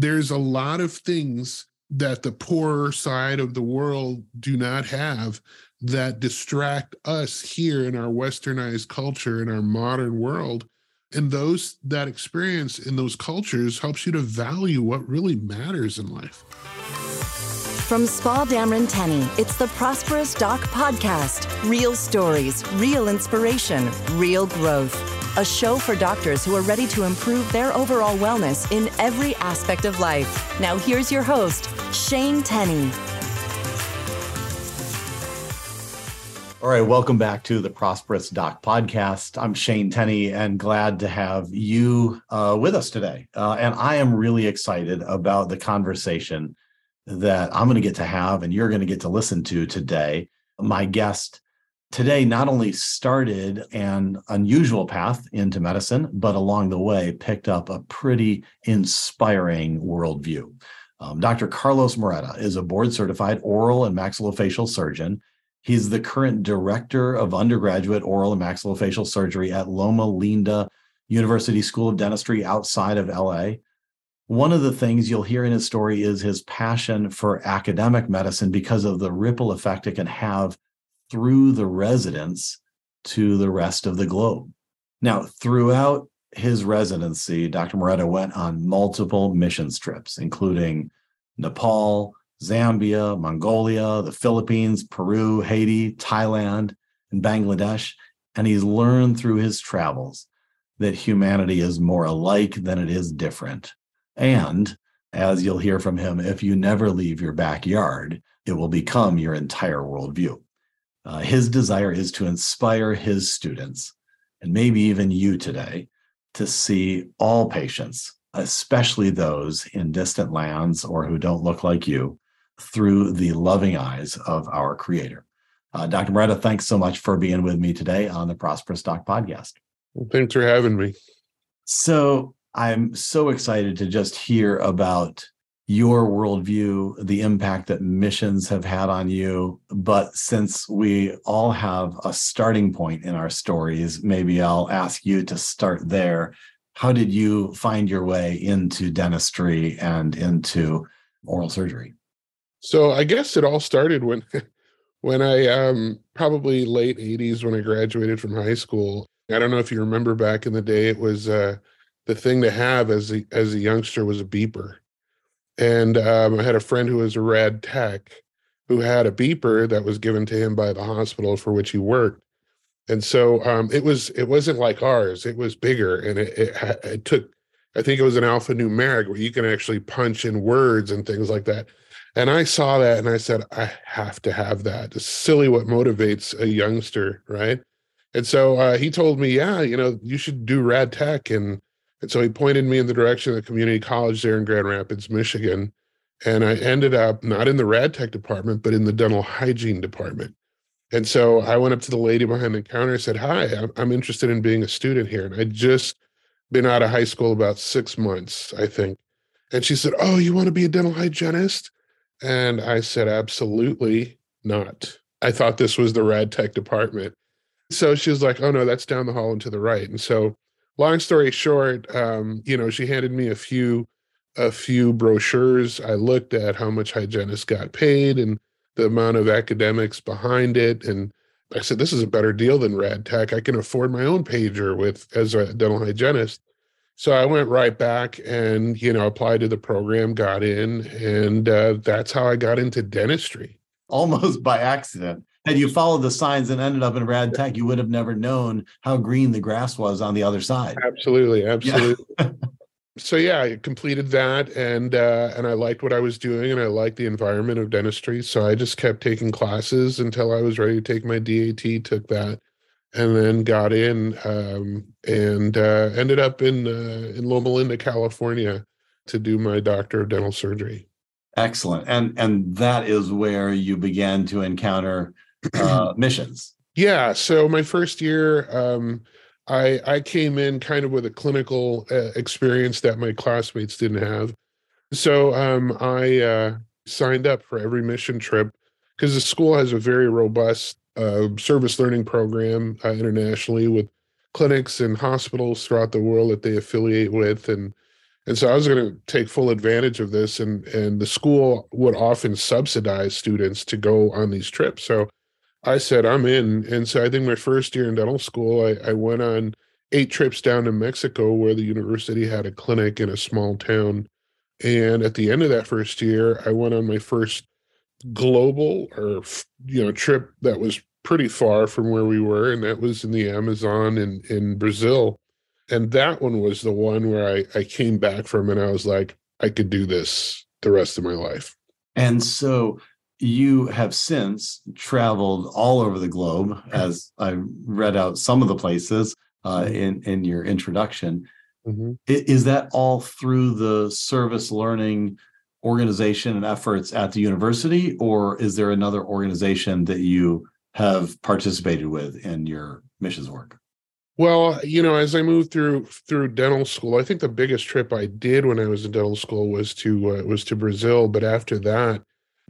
there's a lot of things that the poorer side of the world do not have that distract us here in our westernized culture, in our modern world. And those, that experience in those cultures helps you to value what really matters in life. From Spaugh Dameron Tenney, it's the Prosperous Doc Podcast. Real stories, real inspiration, real growth. A show for doctors who are ready to improve their overall wellness in every aspect of life. Now here's your host, Shane Tenney. All right, welcome back to the Prosperous Doc Podcast. I'm Shane Tenney and glad to have you with us today. And I am really excited about the conversation that I'm going to get to have and you're going to get to listen to today. My guest today not only started an unusual path into medicine, but along the way picked up a pretty inspiring worldview. Dr. Carlos Moretta is a board-certified oral and maxillofacial surgeon. He's the current director of undergraduate oral and maxillofacial surgery at Loma Linda University School of Dentistry outside of LA. One of the things you'll hear in his story is his passion for academic medicine because of the ripple effect it can have through the residents to the rest of the globe. Now, throughout his residency, Dr. Moretta went on multiple missions trips, including Nepal, Zambia, Mongolia, the Philippines, Peru, Haiti, Thailand, and Bangladesh. And he's learned through his travels that humanity is more alike than it is different. And as you'll hear from him, if you never leave your backyard, it will become your entire worldview. His desire is to inspire his students, and maybe even you today, to see all patients, especially those in distant lands or who don't look like you, through the loving eyes of our Creator. Dr. Moretta, thanks so much for being with me today on the Prosperous Doc Podcast. Well, thanks for having me. So I'm so excited to just hear about your worldview, the impact that missions have had on you. But since we all have a starting point in our stories, maybe I'll ask you to start there. How did you find your way into dentistry and into oral surgery? So I guess it all started when I, probably late 80s, when I graduated from high school. I don't know if you remember back in the day, it was, the thing to have as a youngster was a beeper. And I had a friend who was a rad tech who had a beeper that was given to him by the hospital for which he worked. And so it wasn't like ours. It was bigger, and it took, I think it was an alphanumeric where you can actually punch in words and things like that. And I saw that and I said, I have to have that. It's silly what motivates a youngster, right? And so he told me, yeah, you know, you should do rad tech. And so he pointed me in the direction of the community college there in Grand Rapids, Michigan. And I ended up not in the rad tech department, but in the dental hygiene department. And so I went up to the lady behind the counter and said, hi, I'm interested in being a student here. And I'd just been out of high school about 6 months, I think. And she said, oh, you want to be a dental hygienist? And I said, absolutely not. I thought this was the rad tech department. So she was like, oh, no, that's down the hall and to the right. And so long story short, you know, she handed me a few brochures. I looked at how much hygienists got paid and the amount of academics behind it. And I said, this is a better deal than rad tech. I can afford my own pager with as a dental hygienist. So I went right back and, you know, applied to the program, got in, and that's how I got into dentistry. Almost by accident. Had you followed the signs and ended up in rad tech, you would have never known how green the grass was on the other side. Absolutely. Absolutely. Yeah. So yeah, I completed that, and I liked what I was doing, and I liked the environment of dentistry. So I just kept taking classes until I was ready to take my DAT, took that, and then got in, and ended up in Loma Linda, California to do my Doctor of Dental Surgery. Excellent. And that is where you began to encounter missions. Yeah. So my first year, I came in kind of with a clinical experience that my classmates didn't have. So I signed up for every mission trip because the school has a very robust service learning program internationally with clinics and hospitals throughout the world that they affiliate with. And And so I was going to take full advantage of this, and the school would often subsidize students to go on these trips. So I said, I'm in. And so I think my first year in dental school, I went on 8 trips down to Mexico, where the university had a clinic in a small town. And at the end of that first year, I went on my first global trip that was pretty far from where we were. And that was in the Amazon in Brazil. And that one was the one where I came back from and I was like, I could do this the rest of my life. And so you have since traveled all over the globe, as I read out some of the places in your introduction. Mm-hmm. Is that all through the service learning organization and efforts at the university, or is there another organization that you have participated with in your missions work? Well, as I moved through dental school, I think the biggest trip I did when I was in dental school was to Brazil. But after that,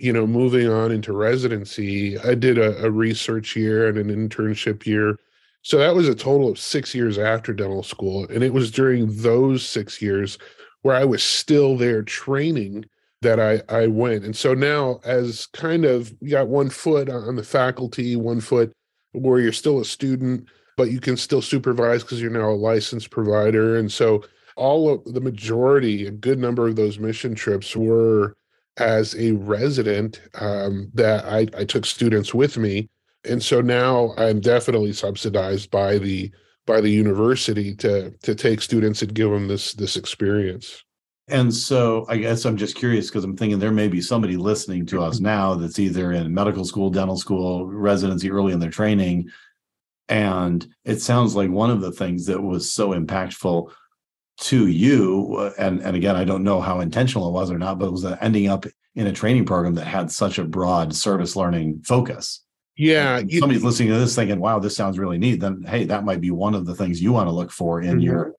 moving on into residency, I did a research year and an internship year. So that was a total of 6 years after dental school. And it was during those 6 years where I was still there training that I went. And so now, as kind of you got one foot on the faculty, one foot where you're still a student, but you can still supervise because you're now a licensed provider. And so all of the majority, a good number of those mission trips were as a resident that I took students with me. And so now I'm definitely subsidized by the university to take students and give them this experience. And so I guess I'm just curious, because I'm thinking there may be somebody listening to us now that's either in medical school, dental school, residency early in their training. And it sounds like one of the things that was so impactful to you, and again, I don't know how intentional it was or not, but it was ending up in a training program that had such a broad service learning focus. Yeah. If somebody's listening to this thinking, wow, this sounds really neat, then hey, that might be one of the things you want to look for in your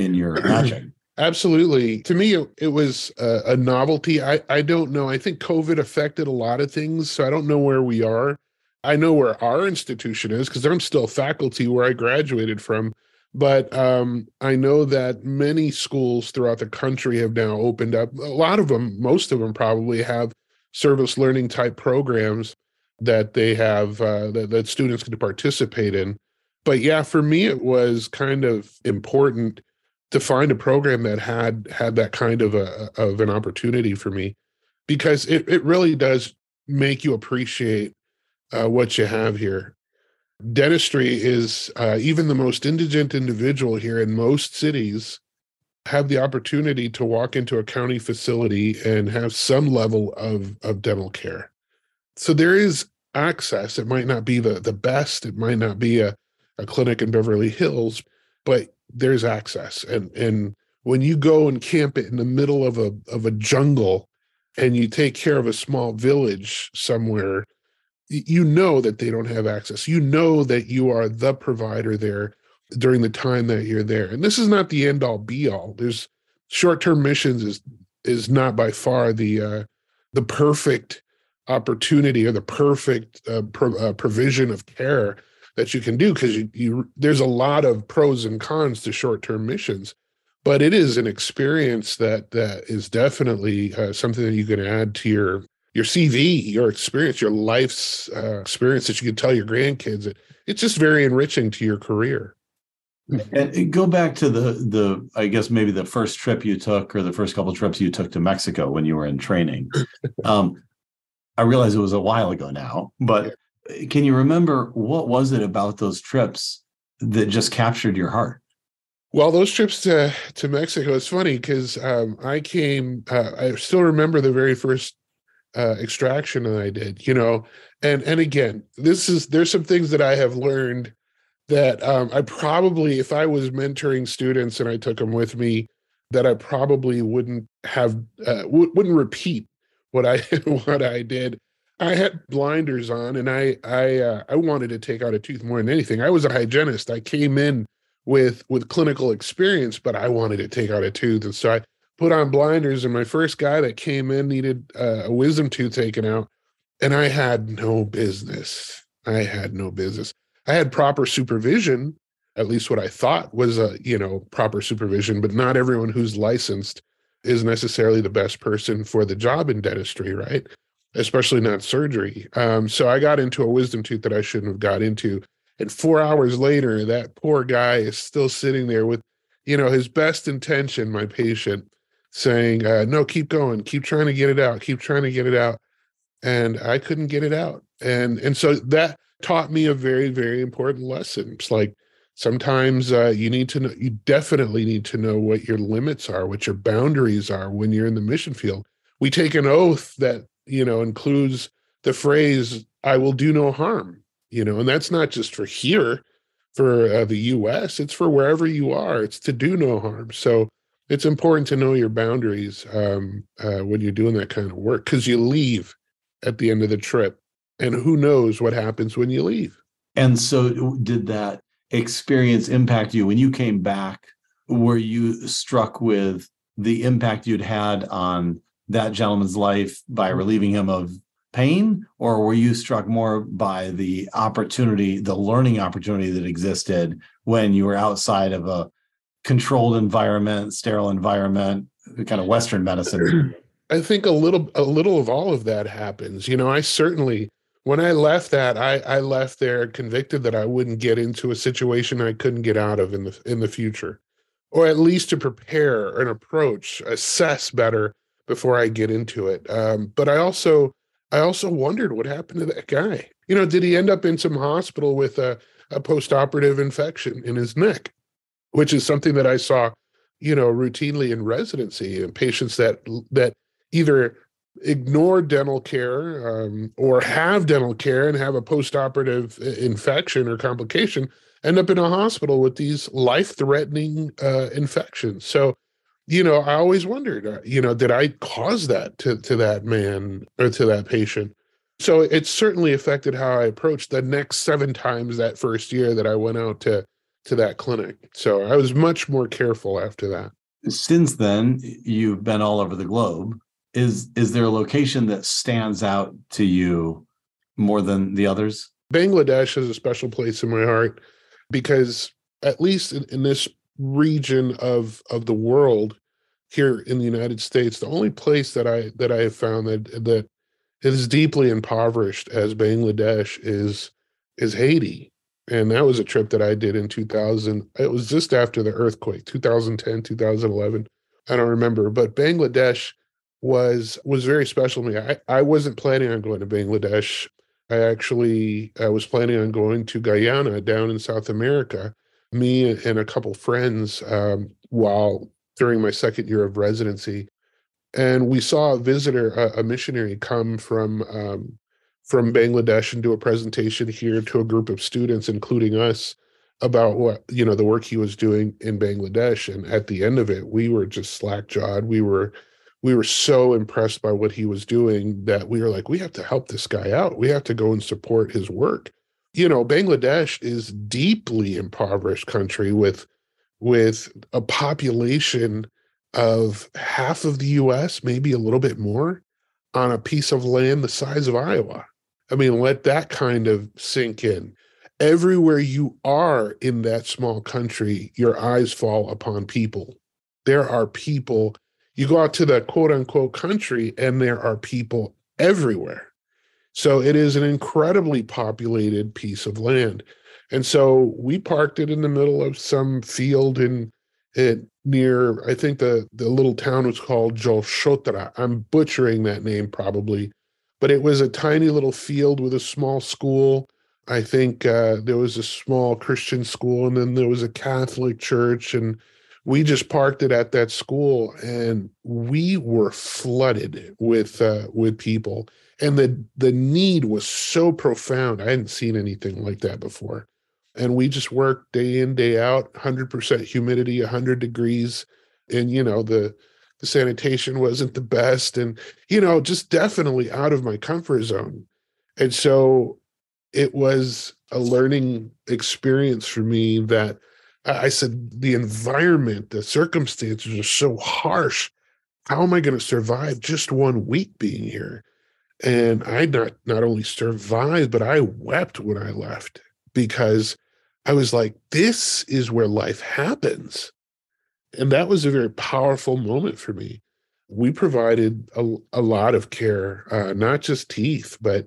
matching. Absolutely. To me, it was a novelty. I don't know. I think COVID affected a lot of things, so I don't know where we are. I know where our institution is because I'm still faculty where I graduated from. But I know that many schools throughout the country have now opened up. A lot of them, most of them probably have service learning type programs that they have that students can participate in. But yeah, for me, it was kind of important to find a program that had that kind of an opportunity for me, because it really does make you appreciate what you have here. Dentistry is even the most indigent individual here in most cities have the opportunity to walk into a county facility and have some level of dental care. So there is access. It might not be the best. It might not be a clinic in Beverly Hills, but there's access. And when you go and camp it in the middle of a jungle and you take care of a small village somewhere, you know that they don't have access. You know that you are the provider there during the time that you're there. And this is not the end all be all. There's short-term missions is not by far the perfect opportunity or the perfect provision of care that you can do, because there's a lot of pros and cons to short-term missions, but it is an experience that is definitely something that you can add to your CV, your experience, your life's experience that you can tell your grandkids. It's just very enriching to your career. And go back to the I guess maybe the first trip you took, or the first couple of trips you took to Mexico when you were in training. I realize it was a while ago now, but can you remember what was it about those trips that just captured your heart? Well, those trips to Mexico, it's funny because I still remember the very first extraction that I did, and again, there's some things that I have learned that I probably, if I was mentoring students and I took them with me, that I probably wouldn't have, wouldn't repeat what I did. I had blinders on, and I wanted to take out a tooth more than anything. I was a hygienist. I came in with clinical experience, but I wanted to take out a tooth, and so I put on blinders, and my first guy that came in needed a wisdom tooth taken out, and I had no business. I had proper supervision, at least what I thought was a, proper supervision, but not everyone who's licensed is necessarily the best person for the job in dentistry, right? Especially not surgery. So I got into a wisdom tooth that I shouldn't have got into. And 4 hours later, that poor guy is still sitting there with, his best intention, my patient, saying, no, keep going, keep trying to get it out, keep trying to get it out. And I couldn't get it out. And so that taught me a very, very important lesson. It's like, sometimes you definitely need to know what your limits are, what your boundaries are when you're in the mission field. We take an oath that, includes the phrase, I will do no harm, and that's not just for here, for the U.S., it's for wherever you are. It's to do no harm. So it's important to know your boundaries when you're doing that kind of work, because you leave at the end of the trip, and who knows what happens when you leave. And so did that experience impact you when you came back? Were you struck with the impact you'd had on that gentleman's life by relieving him of pain, or were you struck more by the opportunity, the learning opportunity that existed when you were outside of a controlled environment, sterile environment, kind of Western medicine? I think a little of all of that happens. I certainly, when I left that, I left there convicted that I wouldn't get into a situation I couldn't get out of in the future, or at least to prepare an approach, assess better before I get into it. But I also wondered what happened to that guy. Did he end up in some hospital with a post-operative infection in his neck, which is something that I saw, routinely in residency, and patients that either ignore dental care or have dental care and have a post-operative infection or complication, end up in a hospital with these life-threatening infections. So, I always wondered, did I cause that to that man or to that patient? So it certainly affected how I approached the next 7 times that first year that I went out to that clinic. So I was much more careful after that. Since then, you've been all over the globe. Is there a location that stands out to you more than the others? Bangladesh is a special place in my heart because, at least in this region of the world, here in the United States, the only place that I have found that is deeply impoverished as Bangladesh is Haiti. And that was a trip that I did in 2000. It was just after the earthquake, 2010, 2011. I don't remember, but Bangladesh was very special to me. I wasn't planning on going to Bangladesh. I was planning on going to Guyana down in South America, me and a couple friends, during my second year of residency. And we saw a visitor, a missionary, come from Bangladesh and do a presentation here to a group of students, including us, about what, the work he was doing in Bangladesh. And at the end of it, we were just slack-jawed. We were so impressed by what he was doing that we were like, we have to help this guy out. We have to go and support his work. Bangladesh is deeply impoverished country with a population of half of the U.S., maybe a little bit more, on a piece of land the size of Iowa. I mean, let that kind of sink in. Everywhere you are in that small country, your eyes fall upon people. There are people. You go out to the quote-unquote country, and there are people everywhere. So it is an incredibly populated piece of land. And so we parked it in the middle of some field near, I think the little town was called Joshotra. I'm butchering that name probably. But it was a tiny little field with a small school. I think there was a small Christian school, and then there was a Catholic church, and we just parked it at that school, and we were flooded with people. And the need was so profound. I hadn't seen anything like that before. And we just worked day in, day out, 100% humidity, 100 degrees. And, the sanitation wasn't the best, and, just definitely out of my comfort zone. And so it was a learning experience for me that, I said, the environment, the circumstances are so harsh. How am I going to survive just 1 week being here? And I not only survived, but I wept when I left, because I was like, this is where life happens. And that was a very powerful moment for me. We provided a lot of care, not just teeth, but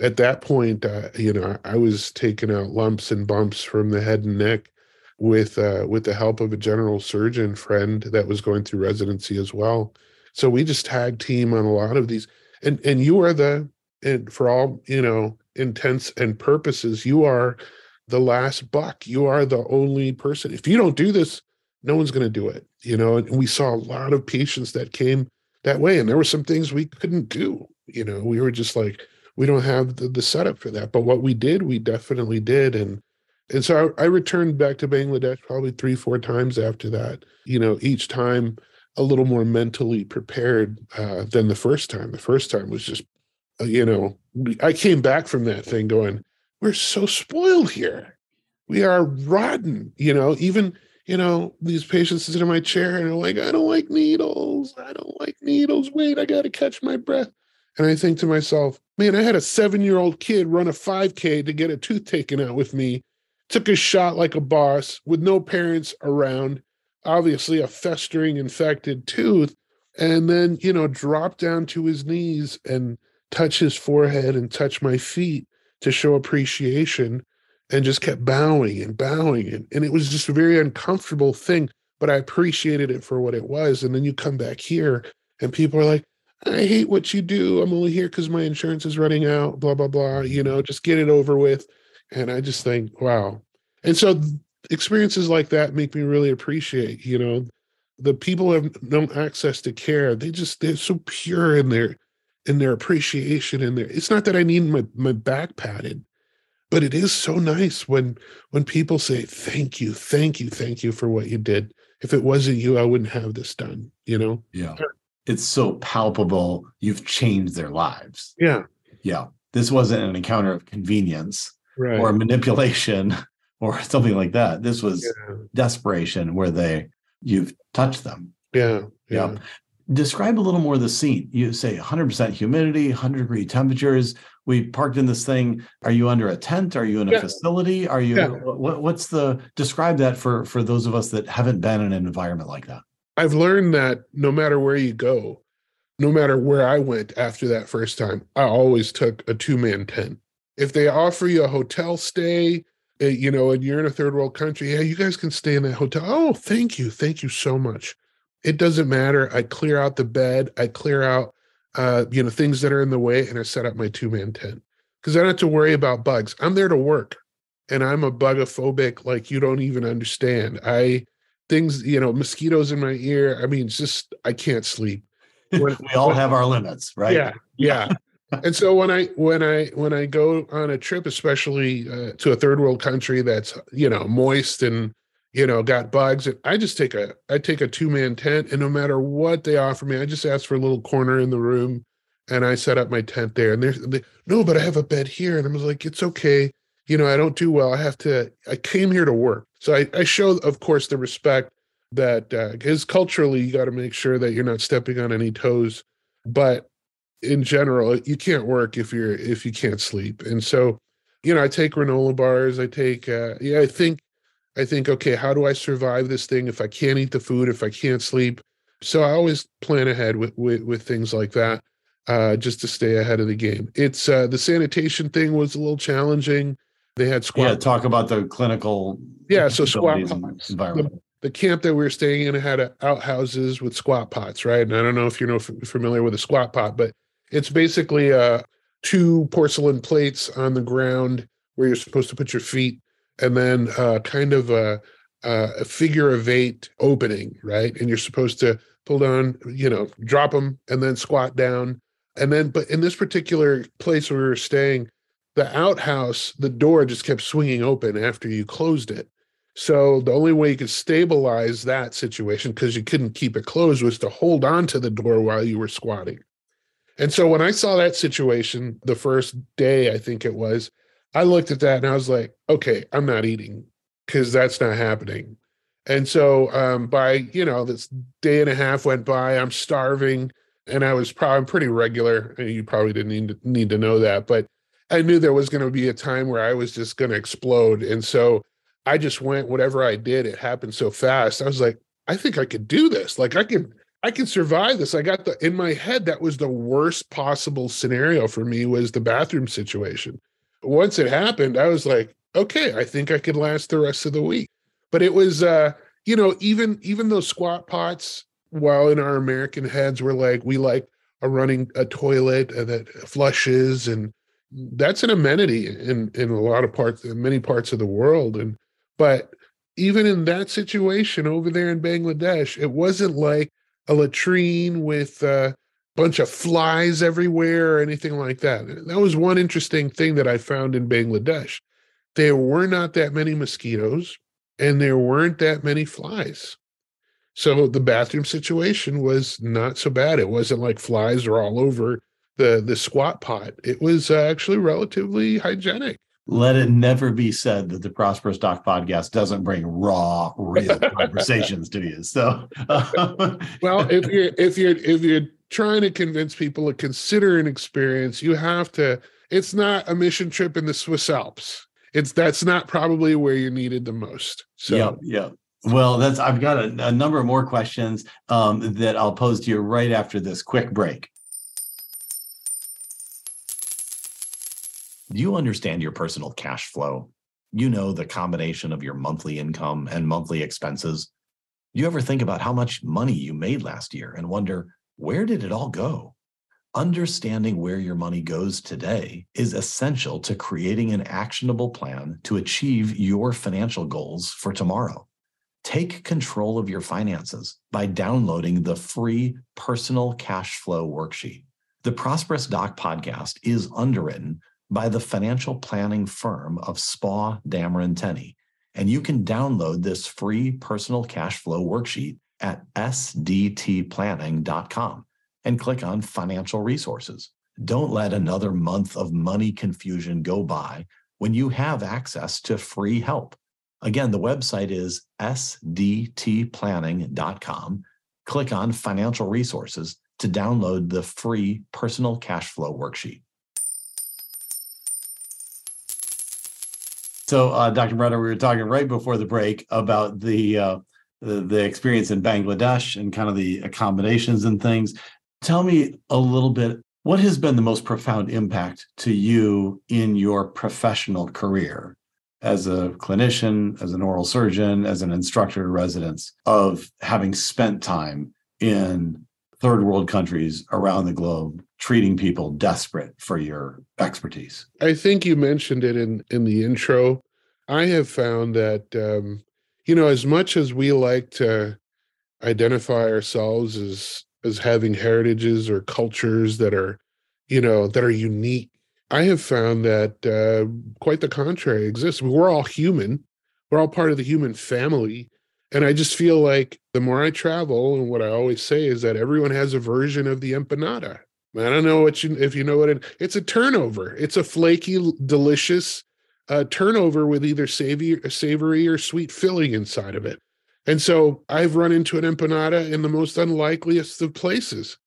at that point, I was taking out lumps and bumps from the head and neck with the help of a general surgeon friend that was going through residency as well. So we just tag team on a lot of these. And you are for all, intents and purposes, you are the last buck. You are the only person. If you don't do this, no one's going to do it. And we saw a lot of patients that came that way. And there were some things we couldn't do. We were just like, we don't have the setup for that. But what we did, we definitely did. And so I returned back to Bangladesh probably 3-4 times after that, each time a little more mentally prepared than the first time. The first time was just, I came back from that thing going, we're so spoiled here. We are rotten, these patients sit in my chair and are like, I don't like needles. I don't like needles. Wait, I got to catch my breath. And I think to myself, man, I had a 7-year-old kid run a 5K to get a tooth taken out with me, took a shot like a boss with no parents around, obviously a festering infected tooth, and then, drop down to his knees and touch his forehead and touch my feet to show appreciation, and just kept bowing and bowing. And it was just a very uncomfortable thing, but I appreciated it for what it was. And then you come back here and people are like, I hate what you do. I'm only here because my insurance is running out, blah, blah, blah, just get it over with. And I just think, wow. And so experiences like that make me really appreciate, the people who have no access to care. They're so pure in their appreciation. It's not that I need my back patted, but it is so nice when people say, thank you, thank you, thank you for what you did. If it wasn't you, I wouldn't have this done, Yeah. It's so palpable. You've changed their lives. Yeah. Yeah. This wasn't an encounter of convenience or manipulation or something like that. This was desperation where you've touched them. Yeah. Yeah. Describe a little more the scene. You say 100% humidity, 100-degree temperatures. We parked in this thing. Are you under a tent? Are you in a facility? Are you, describe that for those of us that haven't been in an environment like that. I've learned that no matter where you go, no matter where I went after that first time, I always took a 2-man tent. If they offer you a hotel stay, and you're in a third world country, you guys can stay in that hotel. Oh, thank you. Thank you so much. It doesn't matter. I clear out the bed. I clear out, things that are in the way, and I set up my 2-man tent because I don't have to worry about bugs. I'm there to work, and I'm a bugophobic like you don't even understand. Mosquitoes in my ear. I mean, I can't sleep. We all have our limits, right? Yeah, yeah. And so when I go on a trip, especially to a third world country that's moist and got bugs, I just take a 2-man tent, and no matter what they offer me, I just ask for a little corner in the room, and I set up my tent there. And no, but I have a bed here, and I was like, it's okay. I don't do well. I came here to work. So I show, of course, the respect that is culturally, you got to make sure that you're not stepping on any toes. But in general, you can't work if you can't sleep. And so, I take granola bars. I take, I think, okay, how do I survive this thing if I can't eat the food, if I can't sleep? So I always plan ahead with things like that, just to stay ahead of the game. It's the sanitation thing was a little challenging. They had squat. Yeah, talk about the clinical. Yeah, so squat pots. The camp that we were staying in had outhouses with squat pots, right? And I don't know if you're familiar with a squat pot, but it's basically 2 porcelain plates on the ground where you're supposed to put your feet, and then kind of a figure of 8 opening, right? And you're supposed to pull down, drop them, and then squat down. And then, but in this particular place where we were staying, the outhouse, the door just kept swinging open after you closed it. So the only way you could stabilize that situation, because you couldn't keep it closed, was to hold on to the door while you were squatting. And so when I saw that situation the first day, I think it was, I looked at that and I was like, okay, I'm not eating because that's not happening. And so by, this day and a half went by, I'm starving, and I'm pretty regular. And you probably didn't need to know that, but I knew there was going to be a time where I was just going to explode. And so I just went, whatever I did, it happened so fast. I was like, I think I could do this. Like I can survive this. I got in my head, that was the worst possible scenario for me, was the bathroom situation. Once it happened, I was like, okay, I think I could last the rest of the week. But it was, you know, even those squat pots, while in our American heads, we're like, we like a running a toilet that flushes, and that's an amenity in a lot of parts, in many parts of the world. And, but even in that situation over there in Bangladesh, it wasn't like a latrine with a bunch of flies everywhere or anything like that. That was one interesting thing that I found in Bangladesh. There were not that many mosquitoes and there weren't that many flies. So the bathroom situation was not so bad. It wasn't like flies are all over the squat pot. It was actually relatively hygienic. Let it never be said that the Prosperous Doc podcast doesn't bring raw, real conversations to you. So, well, if you're trying to convince people to consider an experience, you have to. It's not a mission trip in the Swiss Alps. That's not probably where you're needed the most. So, yeah. Well, I've got a number of more questions that I'll pose to you right after this quick break. Do you understand your personal cash flow? You know, the combination of your monthly income and monthly expenses. Do you ever think about how much money you made last year and wonder, where did it all go? Understanding where your money goes today is essential to creating an actionable plan to achieve your financial goals for tomorrow. Take control of your finances by downloading the free personal cash flow worksheet. The Prosperous Doc podcast is underwritten by the financial planning firm of Spaugh Dameron Tenney. And you can download this free personal cash flow worksheet at sdtplanning.com and click on financial resources. Don't let another month of money confusion go by when you have access to free help. Again, the website is sdtplanning.com. Click on financial resources to download the free personal cash flow worksheet. So, Dr. Moretta, we were talking right before the break about the experience in Bangladesh and kind of the accommodations and things. Tell me a little bit, what has been the most profound impact to you in your professional career as a clinician, as an oral surgeon, as an instructor in residence, of having spent time in third world countries around the globe, treating people desperate for your expertise? I think you mentioned it in the intro. I have found that, you know, as much as we like to identify ourselves as having heritages or cultures that are, you know, that are unique, I have found that quite the contrary exists. We're all human. We're all part of the human family. And I just feel like the more I travel, and what I always say is that everyone has a version of the empanada. I don't know if you know what it's a turnover. It's a flaky, delicious turnover with either savory or sweet filling inside of it. And so I've run into an empanada in the most unlikeliest of places.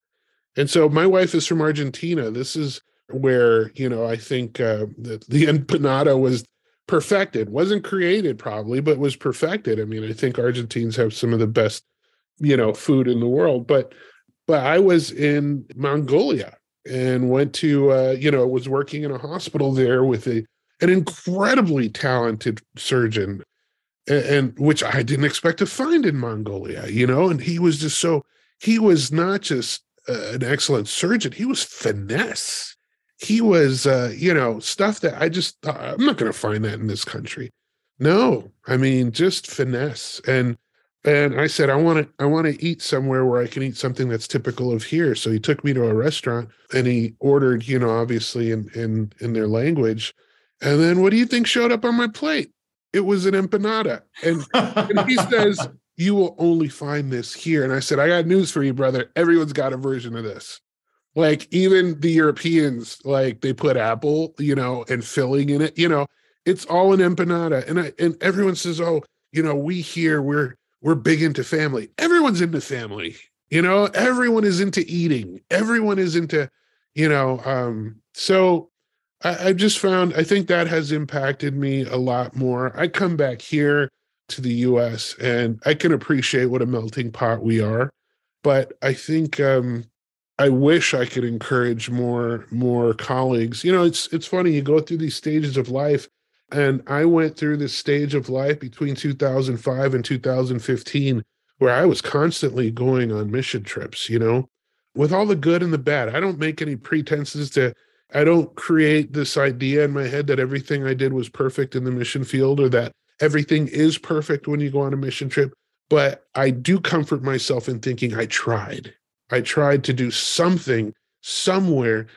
And so my wife is from Argentina. This is where, you know, I think the empanada was perfected, wasn't created probably, but was perfected. I mean, I think Argentines have some of the best, you know, food in the world. But I was in Mongolia and went to, you know, was working in a hospital there with an incredibly talented surgeon, and which I didn't expect to find in Mongolia, you know, and he was not just an excellent surgeon, he was finesse. He was, you know, stuff that I just thought, I'm not going to find that in this country. No, I mean, just finesse. And I said, I want to eat somewhere where I can eat something that's typical of here. So he took me to a restaurant and he ordered, you know, obviously in their language. And then what do you think showed up on my plate? It was an empanada. And he says, you will only find this here. And I said, I got news for you, brother. Everyone's got a version of this. Like even the Europeans, like they put apple, you know, and filling in it, you know, it's all an empanada. And everyone says, oh, you know, we here, we're big into family. Everyone's into family, you know, everyone is into eating. Everyone is into, you know, so I've just found, I think that has impacted me a lot more. I come back here to the U.S. and I can appreciate what a melting pot we are. But I think I wish I could encourage more colleagues. You know, it's funny, you go through these stages of life, and I went through this stage of life between 2005 and 2015 where I was constantly going on mission trips, you know, with all the good and the bad. I don't make any pretenses to, I don't create this idea in my head that everything I did was perfect in the mission field or that everything is perfect when you go on a mission trip. But I do comfort myself in thinking I tried. I tried to do something somewhere,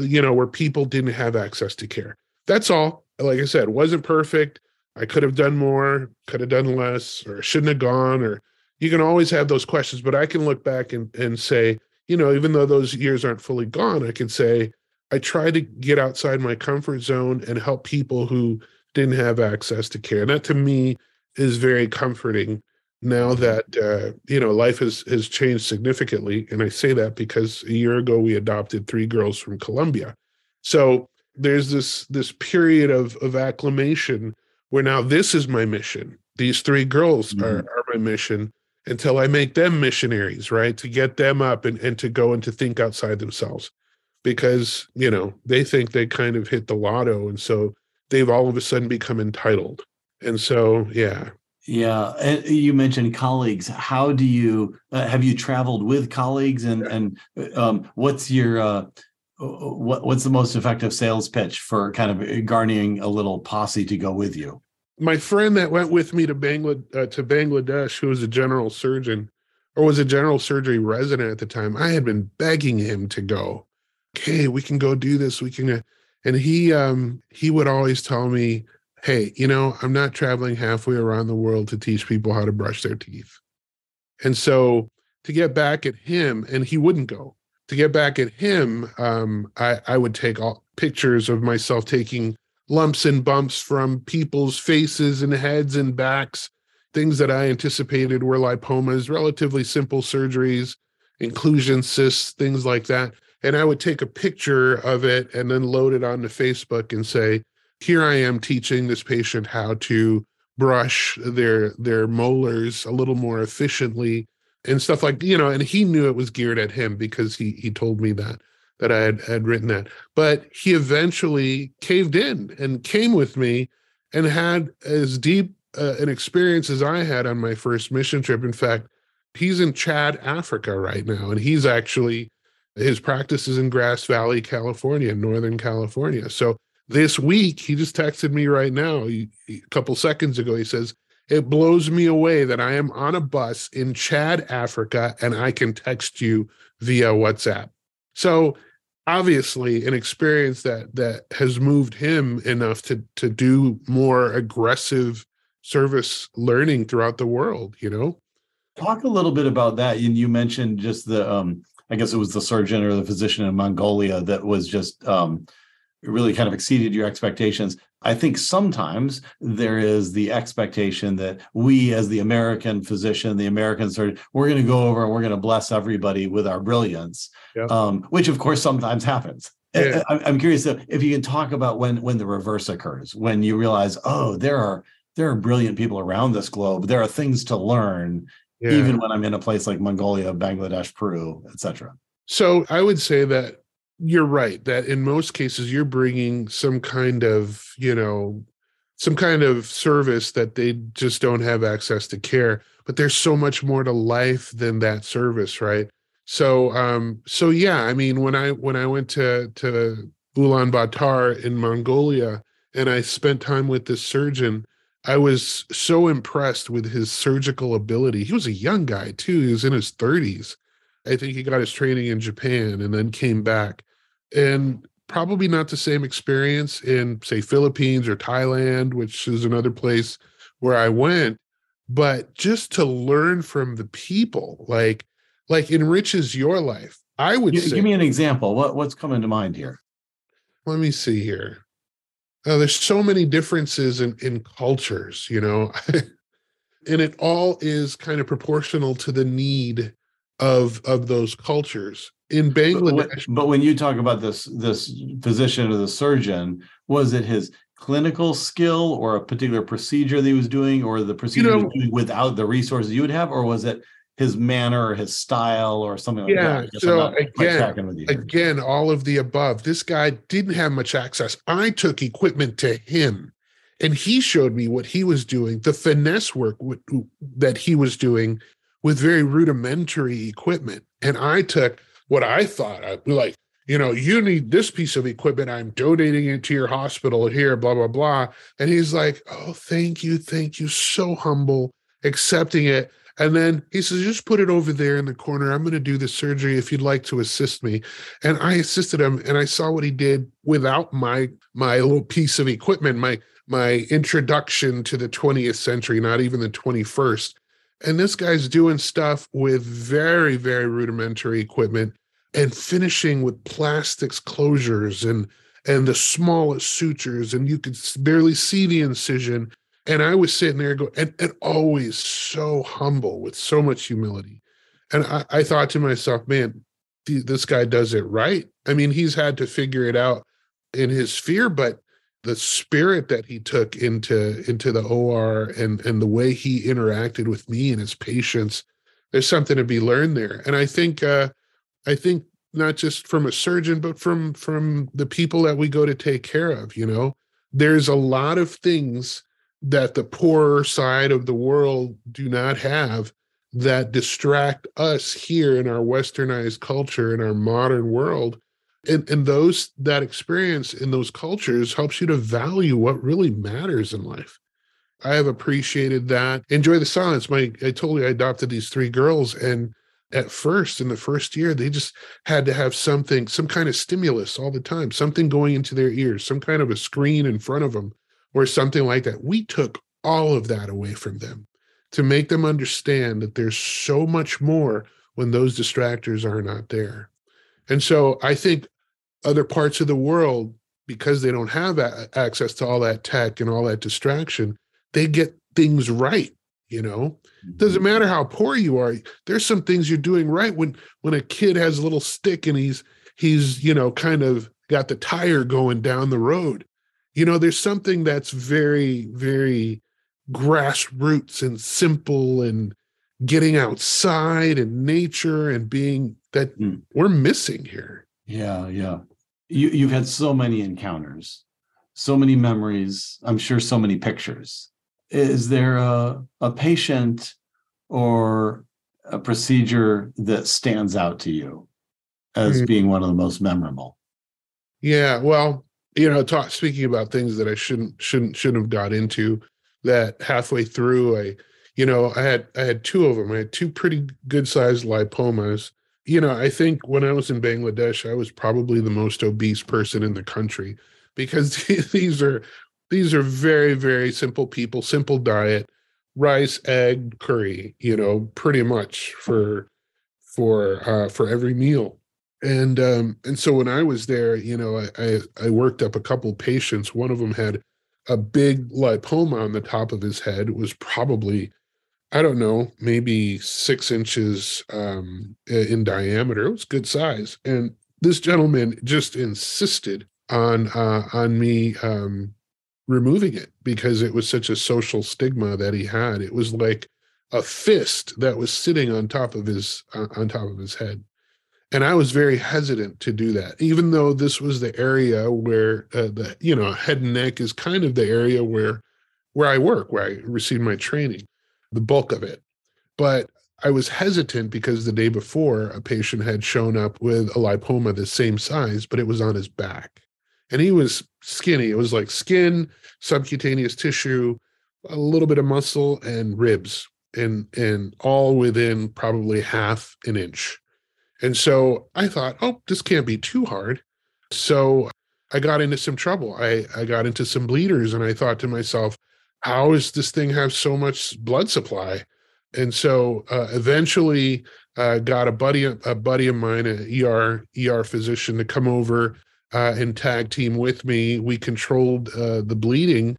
you know, where people didn't have access to care. That's all. Like I said, wasn't perfect. I could have done more, could have done less, or shouldn't have gone, or you can always have those questions. But I can look back and say, you know, even though those years aren't fully gone, I can say I tried to get outside my comfort zone and help people who didn't have access to care. And that to me is very comforting now that, you know, life has changed significantly. And I say that because a year ago we adopted 3 girls from Colombia. So there's this period of acclimation where now this is my mission. These 3 girls are my mission until I make them missionaries, right? To get them up and to go and to think outside themselves because, you know, they think they kind of hit the lotto. And so they've all of a sudden become entitled. And so, yeah. Yeah. And you mentioned colleagues. How do you, have you traveled with colleagues and what's your, what's the most effective sales pitch for kind of garnering a little posse to go with you? My friend that went with me to Bangladesh, who was a general surgeon or was a general surgery resident at the time, I had been begging him to go. Okay, we can go do this. We can, and he would always tell me, hey, you know, I'm not traveling halfway around the world to teach people how to brush their teeth. And so to get back at him, and he wouldn't go. To get back at him, I would take all pictures of myself taking lumps and bumps from people's faces and heads and backs, things that I anticipated were lipomas, relatively simple surgeries, inclusion cysts, things like that. And I would take a picture of it and then load it onto Facebook and say, here I am teaching this patient how to brush their molars a little more efficiently. And stuff like, you know, and he knew it was geared at him because he told me that I had written that. But he eventually caved in and came with me and had as deep an experience as I had on my first mission trip. In fact, he's in Chad, Africa right now. And he's actually, his practice is in Grass Valley, California, Northern California. So this week, he just texted me right now, a couple seconds ago, he says, it blows me away that I am on a bus in Chad, Africa, and I can text you via WhatsApp. So obviously an experience that has moved him enough to do more aggressive service learning throughout the world, you know? Talk a little bit about that. You mentioned just the, I guess it was the surgeon or the physician in Mongolia that was just really kind of exceeded your expectations. I think sometimes there is the expectation that we, as the American physician, the American surgeon, we're going to go over and we're going to bless everybody with our brilliance, yeah. Which of course sometimes happens. Yeah. I'm curious if you can talk about when the reverse occurs, when you realize, oh, there are brilliant people around this globe. There are things to learn, yeah. Even when I'm in a place like Mongolia, Bangladesh, Peru, et cetera. So I would say that you're right, that in most cases, you're bringing some kind of, you know, some kind of service that they just don't have access to care, but there's so much more to life than that service, right? So yeah, I mean, when I went to Ulaanbaatar in Mongolia and I spent time with this surgeon, I was so impressed with his surgical ability. He was a young guy too, he was in his 30s. I think he got his training in Japan and then came back. And probably not the same experience in, say, Philippines or Thailand, which is another place where I went. But just to learn from the people, like enriches your life. I would say. Give me an example. What's coming to mind here? Let me see here. There's so many differences in cultures, you know, and it all is kind of proportional to the need of those cultures. In Bangladesh. But when you talk about this physician or the surgeon, was it his clinical skill or a particular procedure that he was doing, or the procedure he was doing without the resources you would have, or was it his manner or his style or something like that? Yeah, so again, all of the above. This guy didn't have much access. I took equipment to him, and he showed me what he was doing, the finesse work that he was doing with very rudimentary equipment. And I took what I thought, I'd be like, you need this piece of equipment. I'm donating it to your hospital here, blah, blah, blah. And he's like, oh, thank you. So humble, accepting it. And then he says, just put it over there in the corner. I'm going to do the surgery if you'd like to assist me. And I assisted him, and I saw what he did without my little piece of equipment, my introduction to the 20th century, not even the 21st. And this guy's doing stuff with very, very rudimentary equipment and finishing with plastics closures and the smallest sutures, and you could barely see the incision. And I was sitting there going, and always so humble with so much humility. And I thought to myself, man, this guy does it right. I mean, he's had to figure it out in his sphere, but the spirit that he took into the OR and the way he interacted with me and his patients, there's something to be learned there. And I think not just from a surgeon, but from the people that we go to take care of, there's a lot of things that the poorer side of the world do not have that distract us here in our westernized culture, in our modern world. And that experience in those cultures helps you to value what really matters in life. I have appreciated that. Enjoy the silence. I adopted these three girls, and at first, in the first year, they just had to have something, some kind of stimulus all the time, something going into their ears, some kind of a screen in front of them or something like that. We took all of that away from them to make them understand that there's so much more when those distractors are not there. And so I think other parts of the world, because they don't have access to all that tech and all that distraction, they get things right. Doesn't matter how poor you are. There's some things you're doing right. When a kid has a little stick and he's kind of got the tire going down the road, there's something that's very, very grassroots and simple, and getting outside and nature and being that we're missing here. Yeah. You've had so many encounters, so many memories, I'm sure so many pictures. Is there a patient or a procedure that stands out to you as being one of the most memorable? Yeah, well, speaking about things that I shouldn't have got into, that halfway through I had two of them. I had two pretty good sized lipomas. I think when I was in Bangladesh, I was probably the most obese person in the country, because these are very, very simple people, simple diet, rice, egg, curry, pretty much for every meal. And so when I was there, I worked up a couple of patients. One of them had a big lipoma on the top of his head. It was probably, I don't know, maybe 6 inches in diameter. It was good size. And this gentleman just insisted on me removing it, because it was such a social stigma that he had. It was like a fist that was sitting on top of his head. And I was very hesitant to do that, even though this was the area where head and neck is kind of the area where I work, where I received my training, the bulk of it. But I was hesitant because the day before, a patient had shown up with a lipoma the same size, but it was on his back. And he was skinny. It was like skin, subcutaneous tissue, a little bit of muscle, and ribs, and all within probably half an inch. And so I thought, oh, this can't be too hard. So I got into some trouble. I got into some bleeders, and I thought to myself, how does this thing have so much blood supply? And so eventually got a buddy of mine, an ER physician, to come over and tag team with me. We controlled the bleeding,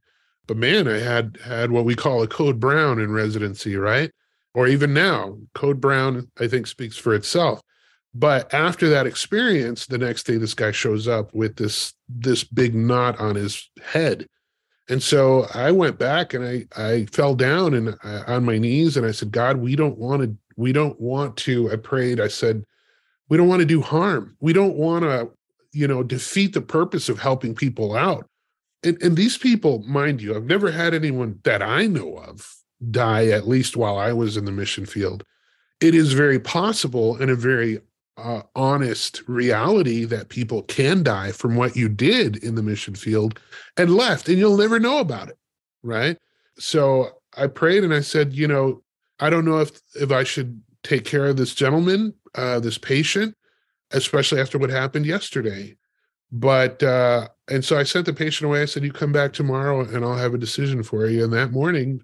but man, I had what we call a code brown in residency, right? or even now. Code Brown, I think, speaks for itself. But after that experience, the next day, this guy shows up with this big knot on his head. And so I went back and I fell down and on my knees and I said, God, we don't want to, I prayed, I said, we don't want to do harm. We don't want to, defeat the purpose of helping people out. And these people, mind you, I've never had anyone that I know of die, at least while I was in the mission field. It is very possible and a very honest reality that people can die from what you did in the mission field and left, and you'll never know about it, right? So I prayed and I said, I don't know if I should take care of this gentleman, this patient, especially after what happened yesterday. But, and so I sent the patient away. I said, you come back tomorrow and I'll have a decision for you. And that morning,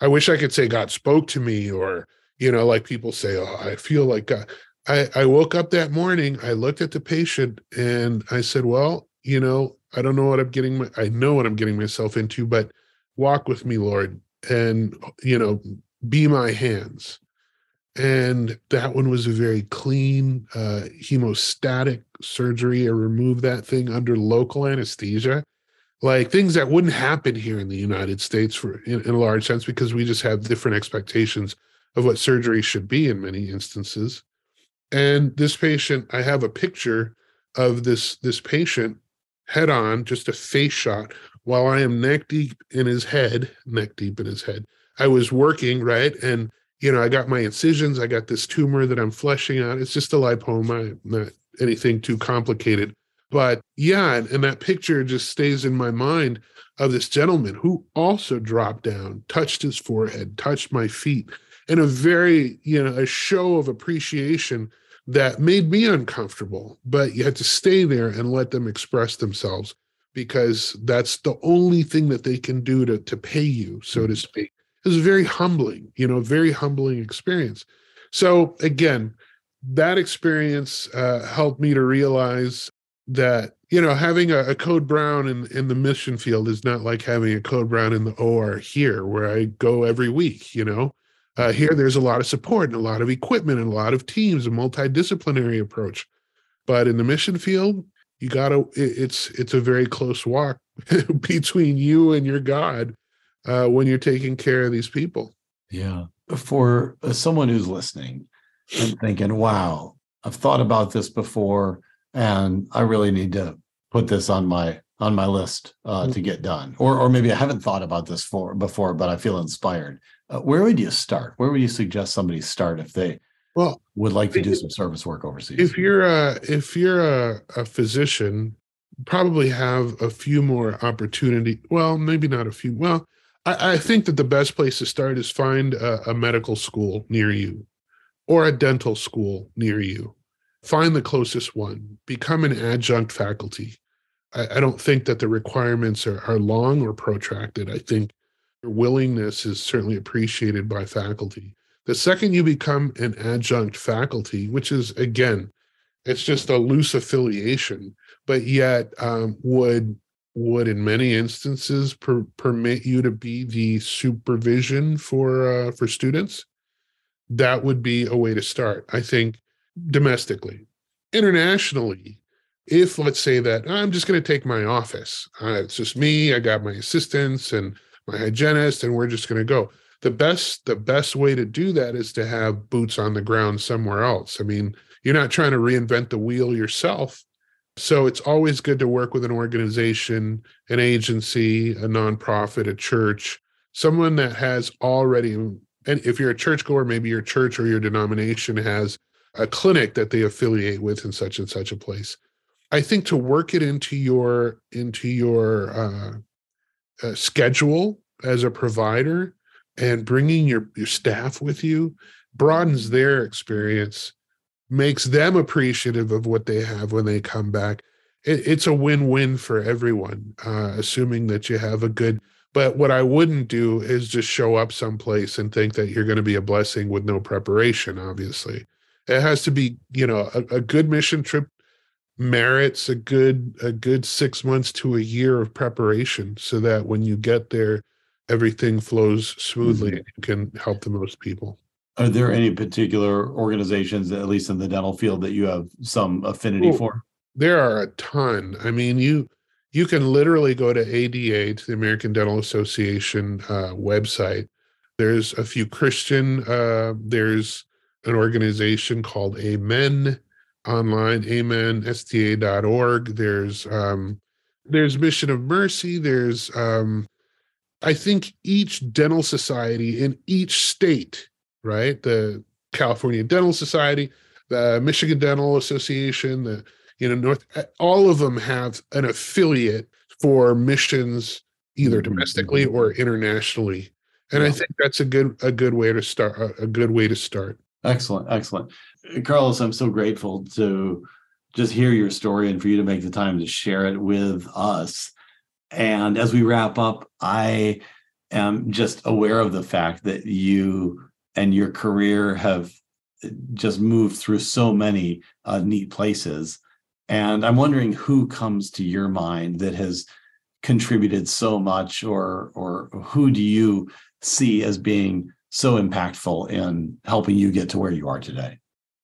I wish I could say God spoke to me, or, like people say, oh, I feel like God. I woke up that morning, I looked at the patient and I said, well, I don't know what I'm getting. I know what I'm getting myself into, but walk with me, Lord, and, be my hands. And that one was a very clean hemostatic surgery. I removed that thing under local anesthesia, like things that wouldn't happen here in the United States in a large sense, because we just have different expectations of what surgery should be in many instances. And this patient, I have a picture of this patient head on, just a face shot, while I am neck deep in his head. I was working, right? And, I got my incisions. I got this tumor that I'm fleshing out. It's just a lipoma, not anything too complicated. But yeah, and that picture just stays in my mind of this gentleman who also dropped down, touched his forehead, touched my feet, and a very, a show of appreciation that made me uncomfortable. But you had to stay there and let them express themselves, because that's the only thing that they can do to pay you, so to speak. It was a very humbling experience. So again, that experience helped me to realize that, having a Code Brown in the mission field is not like having a Code Brown in the OR here, where I go every week. Here there's a lot of support and a lot of equipment and a lot of teams, a multidisciplinary approach. But in the mission field, it's a very close walk between you and your God when you're taking care of these people. Yeah. For someone who's listening and thinking, wow, I've thought about this before and I really need to put this on my list to get done. Or maybe I haven't thought about this before, but I feel inspired. Where would you start? Where would you suggest somebody start if they would like to do some service work overseas? If you're a physician, probably have a few more opportunity. Well, maybe not a few. Well, I think that the best place to start is find a medical school near you or a dental school near you. Find the closest one. Become an adjunct faculty. I don't think that the requirements are long or protracted. I think your willingness is certainly appreciated by faculty. The second you become an adjunct faculty, which is, again, it's just a loose affiliation, but yet would in many instances permit you to be the supervision for students. That would be a way to start, I think, domestically. Internationally, if let's say that I'm just going to take my office, it's just me, I got my assistants and my hygienist, and we're just going to go. The best way to do that is to have boots on the ground somewhere else. I mean, you're not trying to reinvent the wheel yourself. So it's always good to work with an organization, an agency, a nonprofit, a church, someone that has already, and if you're a churchgoer, maybe your church or your denomination has a clinic that they affiliate with in such and such a place. I think to work it into your schedule as a provider and bringing your staff with you broadens their experience, makes them appreciative of what they have when they come back. It's a win-win for everyone, assuming that you have a good, but what I wouldn't do is just show up someplace and think that you're going to be a blessing with no preparation, obviously. It has to be, a good mission trip merits a good 6 months to a year of preparation, so that when you get there, everything flows smoothly and you can help the most people. Are there any particular organizations, at least in the dental field, that you have some affinity for? There are a ton. I mean, you can literally go to ADA, to the American Dental Association website. There's a few Christian, there's an organization called Amen online, amensta.org. There's Mission of Mercy. There's, I think each dental society in each state, right? The California Dental Society, the Michigan Dental Association, the, all of them have an affiliate for missions, either domestically or internationally. And I think that's a good way to start. Excellent. Excellent. Carlos, I'm so grateful to just hear your story and for you to make the time to share it with us. And as we wrap up, I am just aware of the fact that you and your career have just moved through so many neat places. And I'm wondering who comes to your mind that has contributed so much, or who do you see as being so impactful in helping you get to where you are today?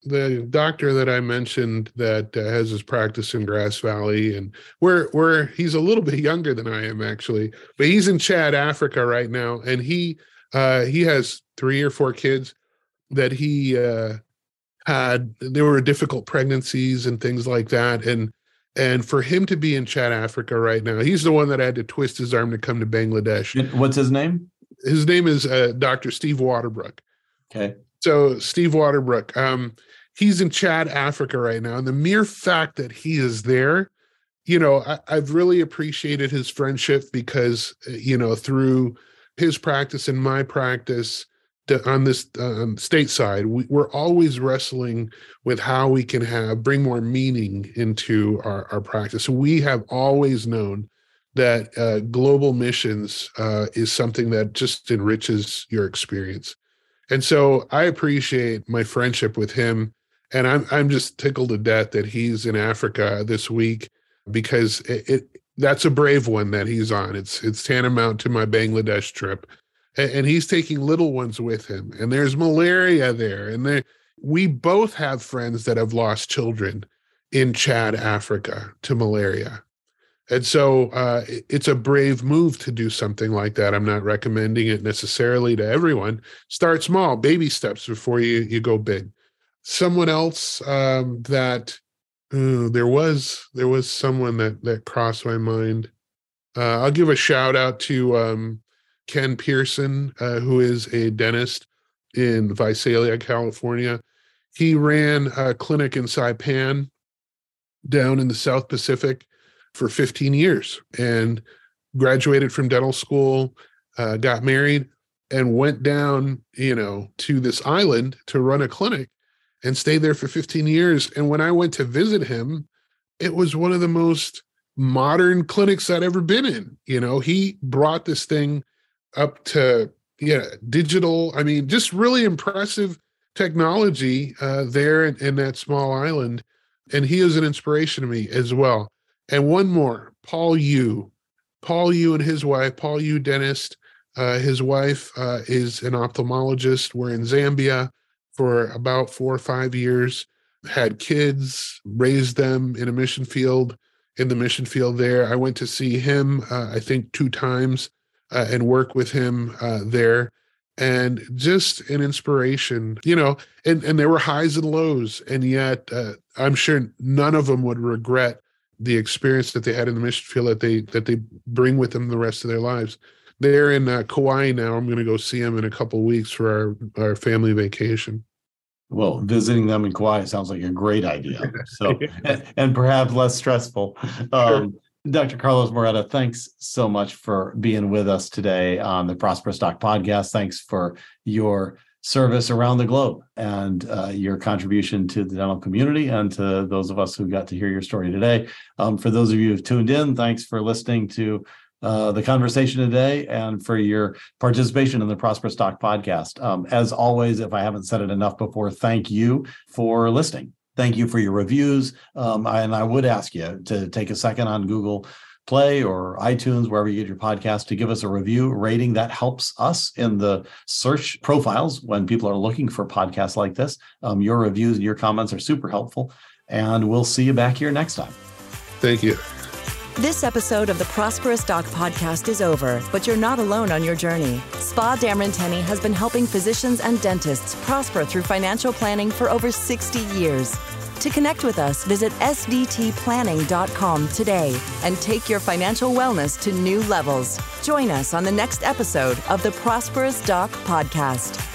The doctor that I mentioned that has his practice in Grass Valley, and where he's a little bit younger than I am, actually, but he's in Chad, Africa right now. And he has 3 or 4 kids that he had. There were difficult pregnancies and things like that. And for him to be in Chad, Africa right now, he's the one that had to twist his arm to come to Bangladesh. What's his name? His name is Dr. Steve Waterbrook. Okay. So Steve Waterbrook, he's in Chad, Africa right now. And the mere fact that he is there, I've really appreciated his friendship because, through his practice and my practice on this stateside, we're always wrestling with how we can bring more meaning into our practice. So we have always known that global missions is something that just enriches your experience. And so I appreciate my friendship with him. And I'm just tickled to death that he's in Africa this week, because that's a brave one that he's on. It's tantamount to my Bangladesh trip. And he's taking little ones with him. And there's malaria there. And we both have friends that have lost children in Chad, Africa, to malaria. And so it's a brave move to do something like that. I'm not recommending it necessarily to everyone. Start small, baby steps before you go big. Someone else there was someone that crossed my mind. I'll give a shout out to Ken Pearson, who is a dentist in Visalia, California. He ran a clinic in Saipan down in the South Pacific for 15 years and graduated from dental school, got married, and went down, to this island to run a clinic and stayed there for 15 years. And when I went to visit him, it was one of the most modern clinics I'd ever been in. He brought this thing up to digital. I mean, just really impressive technology there in that small island. And he is an inspiration to me as well. And one more, Paul Yu. Paul Yu and his wife, Paul Yu, dentist. His wife is an ophthalmologist. Were in Zambia for about 4 or 5 years, had kids, raised them in the mission field there. I went to see him, I think 2 times, and work with him there. And just an inspiration, and there were highs and lows. And yet I'm sure none of them would regret the experience that they had in the mission field that they bring with them the rest of their lives. They're in Kauai now. I'm going to go see them in a couple of weeks for our family vacation. Well, visiting them in Kauai sounds like a great idea. So, and perhaps less stressful. Sure. Dr. Carlos Moretta, thanks so much for being with us today on the Prosperous Doc Podcast. Thanks for your service around the globe and your contribution to the dental community and to those of us who got to hear your story today. For those of you who've tuned in, thanks for listening to the conversation today and for your participation in the Prosperous Doc Podcast. As always, if I haven't said it enough before, thank you for listening. Thank you for your reviews. And I would ask you to take a second on Google Play or iTunes, wherever you get your podcast, to give us a review rating. That helps us in the search profiles when people are looking for podcasts like this. Your reviews and your comments are super helpful. And we'll see you back here next time. Thank you. This episode of the Prosperous Doc Podcast is over, but you're not alone on your journey. Spaugh Dameron Tenney has been helping physicians and dentists prosper through financial planning for over 60 years. To connect with us, visit sdtplanning.com today and take your financial wellness to new levels. Join us on the next episode of the Prosperous Doc Podcast.